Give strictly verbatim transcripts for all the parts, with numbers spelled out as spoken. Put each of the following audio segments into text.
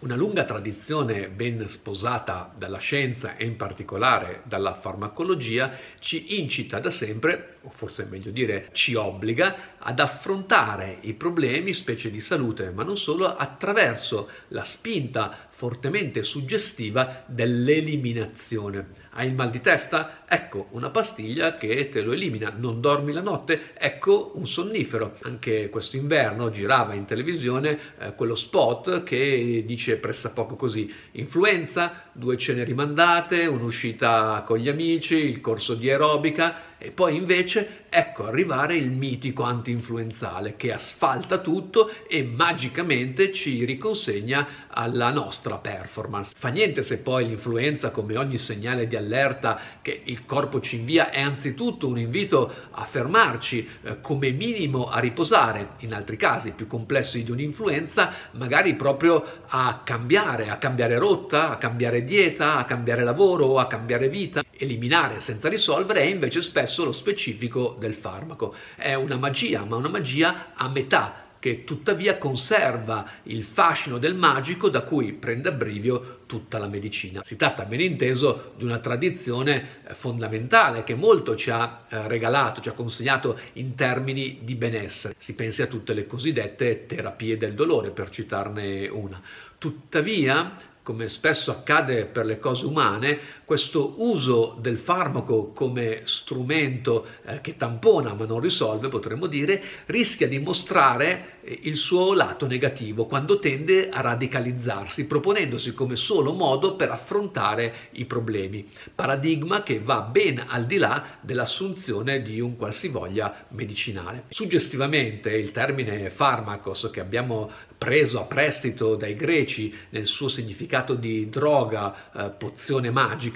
Una lunga tradizione ben sposata dalla scienza e in particolare dalla farmacologia ci incita da sempre, o forse è meglio dire ci obbliga, ad affrontare i problemi, specie di salute, ma non solo, attraverso la spinta fortemente suggestiva dell'eliminazione. Hai il mal di testa? Ecco una pastiglia che te lo elimina. Non dormi la notte? Ecco un sonnifero. Anche questo inverno girava in televisione eh, quello spot che dice pressappoco così: influenza, due cene rimandate, un'uscita con gli amici, il corso di aerobica. E poi invece ecco arrivare il mitico anti-influenzale che asfalta tutto e magicamente ci riconsegna alla nostra performance. Fa niente se poi l'influenza, come ogni segnale di allerta che il corpo ci invia, è anzitutto un invito a fermarci, eh, come minimo a riposare. In altri casi più complessi di un'influenza, magari proprio a cambiare, a cambiare rotta, a cambiare dieta, a cambiare lavoro, a cambiare vita. Eliminare senza risolvere è invece spesso lo specifico del farmaco. È una magia, ma una magia a metà, che tuttavia conserva il fascino del magico da cui prende abbrivio tutta la medicina. Si tratta, ben inteso, di una tradizione fondamentale che molto ci ha regalato, ci ha consegnato in termini di benessere. Si pensi a tutte le cosiddette terapie del dolore, per citarne una. Tuttavia, come spesso accade per le cose umane, questo uso del farmaco come strumento eh, che tampona ma non risolve, potremmo dire, rischia di mostrare eh, il suo lato negativo quando tende a radicalizzarsi, proponendosi come solo modo per affrontare i problemi. Paradigma che va ben al di là dell'assunzione di un qualsivoglia medicinale. Suggestivamente il termine farmakos, che abbiamo preso a prestito dai greci nel suo significato di droga, eh, pozione magica,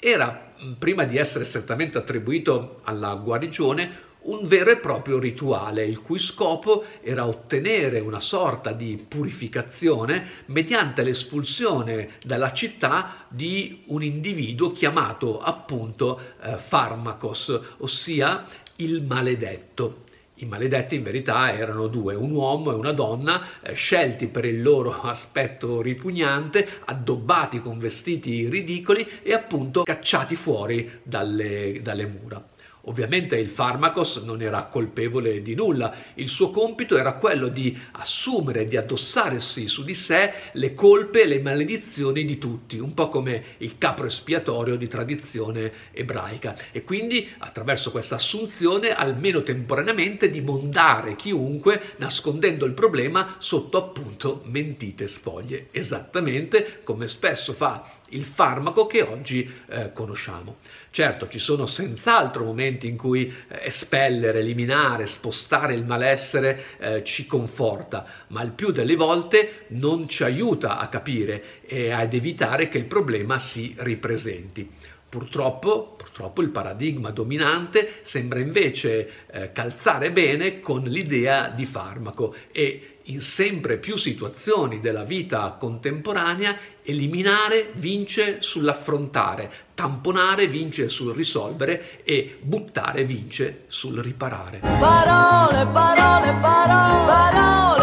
era, prima di essere strettamente attribuito alla guarigione, un vero e proprio rituale, il cui scopo era ottenere una sorta di purificazione mediante l'espulsione dalla città di un individuo chiamato appunto eh, farmakos, ossia il maledetto. I maledetti in verità erano due, un uomo e una donna, eh, scelti per il loro aspetto ripugnante, addobbati con vestiti ridicoli e appunto cacciati fuori dalle, dalle mura. Ovviamente il farmakos non era colpevole di nulla, il suo compito era quello di assumere, di addossarsi su di sé le colpe e le maledizioni di tutti, un po' come il capro espiatorio di tradizione ebraica, e quindi attraverso questa assunzione, almeno temporaneamente, di mondare chiunque, nascondendo il problema sotto appunto mentite spoglie, esattamente come spesso fa il farmaco che oggi eh, conosciamo. Certo, ci sono senz'altro momenti in cui eh, espellere, eliminare, spostare il malessere eh, ci conforta, ma il più delle volte non ci aiuta a capire e ad evitare che il problema si ripresenti. Purtroppo, purtroppo il paradigma dominante sembra invece eh, calzare bene con l'idea di farmaco e in sempre più situazioni della vita contemporanea eliminare vince sull'affrontare, tamponare vince sul risolvere e buttare vince sul riparare. Parole, parole, parole, parole.